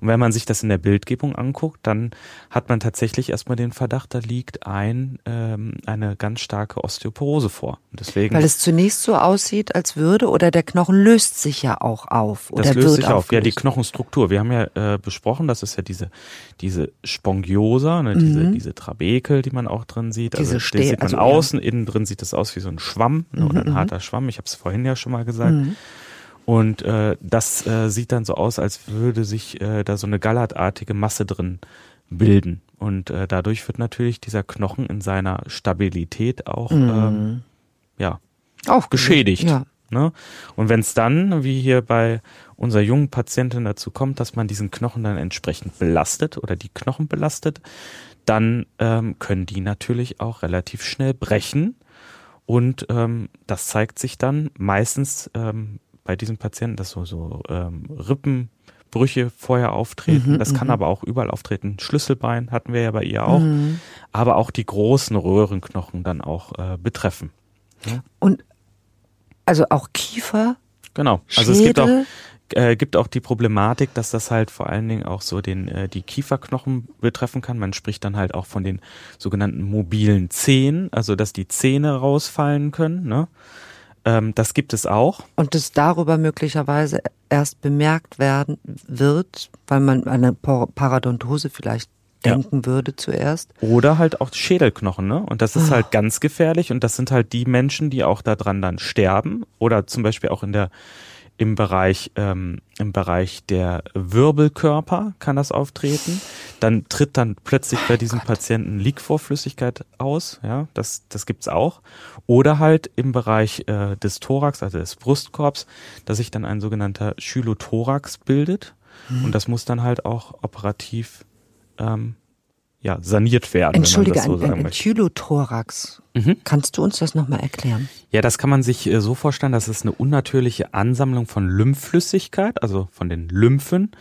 Und wenn man sich das in der Bildgebung anguckt, dann hat man tatsächlich erstmal den Verdacht, da liegt eine ganz starke Osteoporose vor. Und deswegen, weil es zunächst so aussieht, als würde, oder der Knochen löst sich ja auch auf. Oder das löst sich auf, ja, die Knochenstruktur. Wir haben ja besprochen, das ist ja diese Spongiosa, ne, diese Trabekel, die man auch drin sieht. Den sieht man außen, innen drin sieht das aus wie so ein Schwamm, ne, oder ein harter Schwamm. Ich habe es vorhin ja schon mal gesagt. Und das sieht dann so aus, als würde sich da so eine gallertartige Masse drin bilden. Und dadurch wird natürlich dieser Knochen in seiner Stabilität auch, auch geschädigt. Ja. Ne? Und wenn es dann, wie hier bei unserer jungen Patientin, dazu kommt, dass man diesen Knochen dann entsprechend belastet oder die Knochen belastet, dann können die natürlich auch relativ schnell brechen. Und das zeigt sich dann meistens bei diesen Patienten, dass so Rippenbrüche vorher auftreten. Das kann aber auch überall auftreten. Schlüsselbein hatten wir ja bei ihr auch. Aber auch die großen Röhrenknochen dann auch betreffen. Ja? Und also auch Kiefer? Genau. Also Schädel. Es gibt auch die Problematik, dass das halt vor allen Dingen auch so die Kieferknochen betreffen kann. Man spricht dann halt auch von den sogenannten mobilen Zähnen, also dass die Zähne rausfallen können, ne? Das gibt es auch. Und das darüber möglicherweise erst bemerkt werden wird, weil man an eine Parodontose vielleicht denken würde zuerst. Oder halt auch Schädelknochen, ne? Und das ist halt ganz gefährlich. Und das sind halt die Menschen, die auch daran dann sterben. Oder zum Beispiel auch im Bereich der Wirbelkörper kann das auftreten. Dann tritt dann plötzlich bei diesem Patienten Liquorflüssigkeit aus. Ja, das gibt's auch. Oder halt im Bereich des Thorax, also des Brustkorbs, dass sich dann ein sogenannter Chylothorax bildet. Und das muss dann halt auch operativ saniert werden. Entschuldige, wenn man das so sagen möchte. Chylothorax. Kannst du uns das nochmal erklären? Ja, das kann man sich so vorstellen, das ist eine unnatürliche Ansammlung von Lymphflüssigkeit, also von den Lymphen,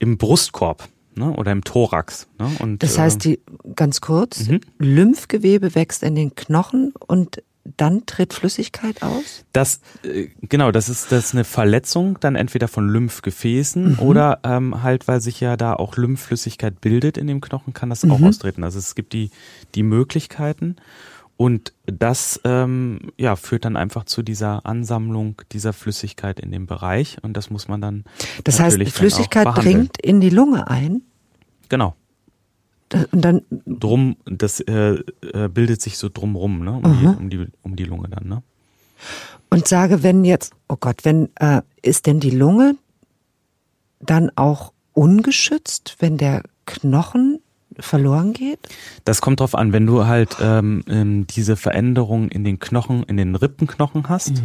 im Brustkorb, ne, oder im Thorax. Ne? Und das heißt, Lymphgewebe wächst in den Knochen und dann tritt Flüssigkeit aus? Das ist eine Verletzung dann entweder von Lymphgefäßen oder halt, weil sich ja da auch Lymphflüssigkeit bildet in dem Knochen, kann das auch austreten. Also es gibt die Möglichkeiten und das führt dann einfach zu dieser Ansammlung dieser Flüssigkeit in dem Bereich und das muss man dann Das heißt, die Flüssigkeit dringt in die Lunge ein? Genau. Und dann bildet sich so drumrum, ne? um die Lunge dann, ne? Und sage, ist denn die Lunge dann auch ungeschützt, wenn der Knochen verloren geht? Das kommt drauf an, wenn du halt diese Veränderung in den Knochen, in den Rippenknochen hast,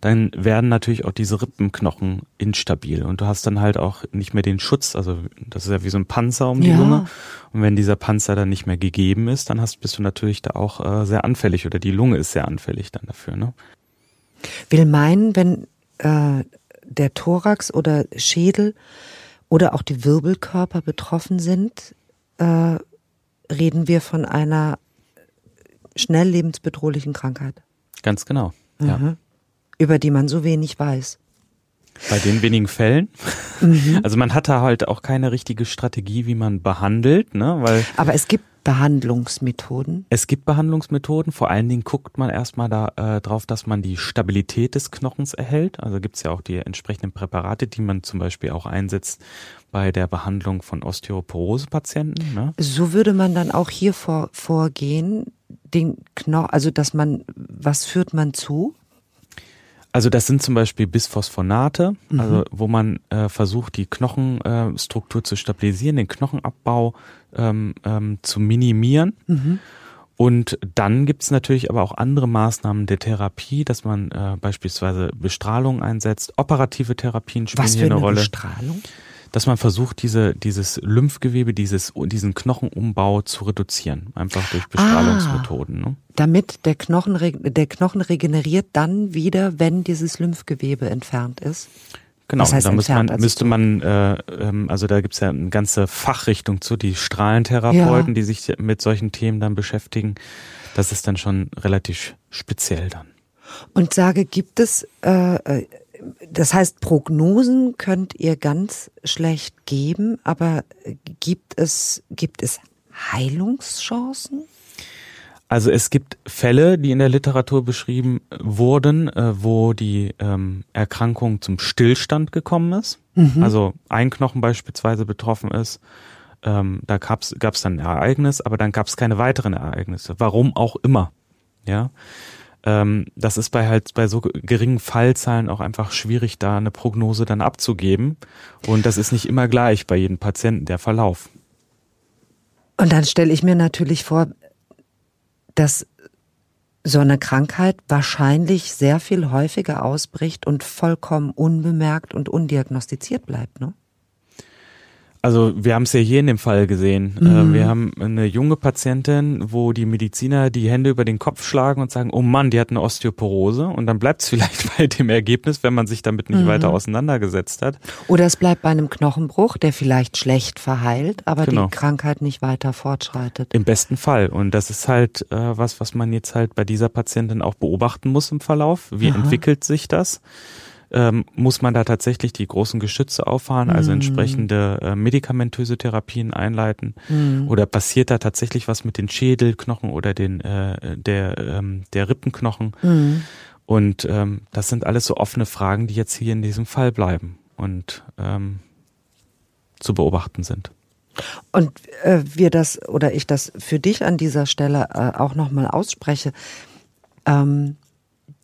dann werden natürlich auch diese Rippenknochen instabil und du hast dann halt auch nicht mehr den Schutz, also das ist ja wie so ein Panzer um die Lunge und wenn dieser Panzer dann nicht mehr gegeben ist, dann bist du natürlich da auch sehr anfällig oder die Lunge ist sehr anfällig dann dafür, ne? Will meinen, wenn der Thorax oder Schädel oder auch die Wirbelkörper betroffen sind, reden wir von einer schnell lebensbedrohlichen Krankheit. Ganz genau, ja. Über die man so wenig weiß. Bei den wenigen Fällen. Also man hat da halt auch keine richtige Strategie, wie man behandelt, ne? Aber es gibt Behandlungsmethoden? Es gibt Behandlungsmethoden. Vor allen Dingen guckt man erstmal drauf, dass man die Stabilität des Knochens erhält. Also gibt es ja auch die entsprechenden Präparate, die man zum Beispiel auch einsetzt bei der Behandlung von Osteoporose-Patienten, ne? So würde man dann auch hier vorgehen, den Knochen, also dass man, was führt man zu? Also das sind zum Beispiel Bisphosphonate, also wo man versucht, die Knochenstruktur zu stabilisieren, den Knochenabbau zu minimieren. Und dann gibt es natürlich aber auch andere Maßnahmen der Therapie, dass man beispielsweise Bestrahlung einsetzt, operative Therapien spielen hier eine Rolle. Was für eine Bestrahlung? Dass man versucht, dieses Lymphgewebe, diesen Knochenumbau zu reduzieren, einfach durch Bestrahlungsmethoden, ne? Damit der Knochen regeneriert dann wieder, wenn dieses Lymphgewebe entfernt ist. Genau, das heißt, da da gibt es ja eine ganze Fachrichtung zu, die Strahlentherapeuten, die sich mit solchen Themen dann beschäftigen. Das ist dann schon relativ speziell dann. Und sage, gibt es Das heißt, Prognosen könnt ihr ganz schlecht geben, aber gibt es Heilungschancen? Also es gibt Fälle, die in der Literatur beschrieben wurden, wo die Erkrankung zum Stillstand gekommen ist. Mhm. Also ein Knochen beispielsweise betroffen ist. Da gab's dann ein Ereignis, aber dann gab's keine weiteren Ereignisse. Warum auch immer. Ja. Das ist bei so geringen Fallzahlen auch einfach schwierig, da eine Prognose dann abzugeben. Und das ist nicht immer gleich bei jedem Patienten, der Verlauf. Und dann stelle ich mir natürlich vor, dass so eine Krankheit wahrscheinlich sehr viel häufiger ausbricht und vollkommen unbemerkt und undiagnostiziert bleibt, ne? Also wir haben es ja hier in dem Fall gesehen. Mhm. Wir haben eine junge Patientin, wo die Mediziner die Hände über den Kopf schlagen und sagen, oh Mann, die hat eine Osteoporose. Und dann bleibt es vielleicht bei dem Ergebnis, wenn man sich damit nicht weiter auseinandergesetzt hat. Oder es bleibt bei einem Knochenbruch, der vielleicht schlecht verheilt, aber die Krankheit nicht weiter fortschreitet. Im besten Fall. Und das ist halt was man jetzt halt bei dieser Patientin auch beobachten muss im Verlauf. Wie entwickelt sich das? Muss man da tatsächlich die großen Geschütze auffahren, also entsprechende medikamentöse Therapien einleiten? Oder passiert da tatsächlich was mit den Schädelknochen oder der Rippenknochen? Und das sind alles so offene Fragen, die jetzt hier in diesem Fall bleiben und zu beobachten sind. Und ich das für dich an dieser Stelle auch nochmal ausspreche,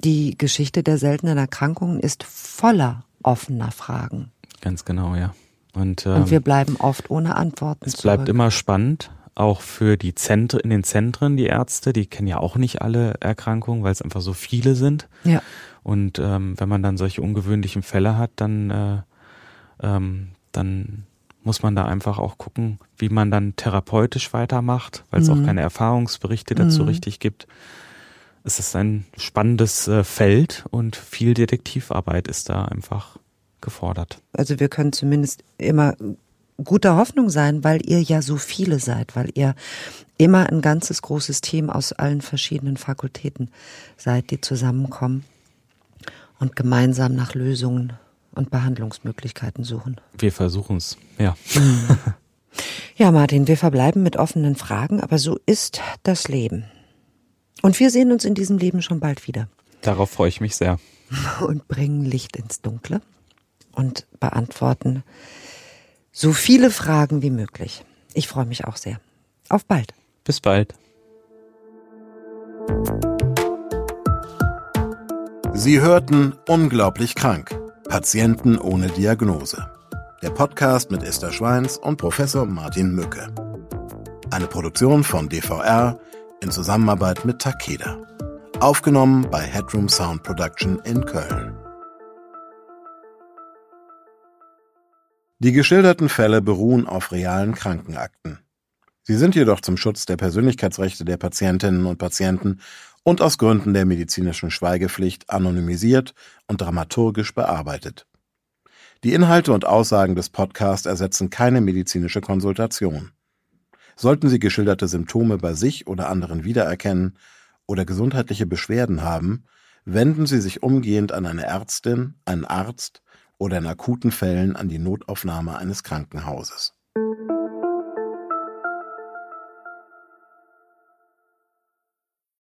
die Geschichte der seltenen Erkrankungen ist voller offener Fragen. Ganz genau, ja. Und wir bleiben oft ohne Antworten zurück. Es bleibt immer spannend, auch für die Zentren, in den Zentren, die Ärzte, die kennen ja auch nicht alle Erkrankungen, weil es einfach so viele sind. Ja. Und wenn man dann solche ungewöhnlichen Fälle hat, dann muss man da einfach auch gucken, wie man dann therapeutisch weitermacht, weil es auch keine Erfahrungsberichte dazu richtig gibt. Es ist ein spannendes Feld und viel Detektivarbeit ist da einfach gefordert. Also wir können zumindest immer guter Hoffnung sein, weil ihr ja so viele seid, weil ihr immer ein ganzes großes Team aus allen verschiedenen Fakultäten seid, die zusammenkommen und gemeinsam nach Lösungen und Behandlungsmöglichkeiten suchen. Wir versuchen es, ja. Ja, Martin, wir verbleiben mit offenen Fragen, aber so ist das Leben. Und wir sehen uns in diesem Leben schon bald wieder. Darauf freue ich mich sehr. Und bringen Licht ins Dunkle und beantworten so viele Fragen wie möglich. Ich freue mich auch sehr. Auf bald. Bis bald. Sie hörten Unglaublich krank. Patienten ohne Diagnose. Der Podcast mit Esther Schweins und Professor Martin Mücke. Eine Produktion von DVR. In Zusammenarbeit mit Takeda. Aufgenommen bei Headroom Sound Production in Köln. Die geschilderten Fälle beruhen auf realen Krankenakten. Sie sind jedoch zum Schutz der Persönlichkeitsrechte der Patientinnen und Patienten und aus Gründen der medizinischen Schweigepflicht anonymisiert und dramaturgisch bearbeitet. Die Inhalte und Aussagen des Podcasts ersetzen keine medizinische Konsultation. Sollten Sie geschilderte Symptome bei sich oder anderen wiedererkennen oder gesundheitliche Beschwerden haben, wenden Sie sich umgehend an eine Ärztin, einen Arzt oder in akuten Fällen an die Notaufnahme eines Krankenhauses.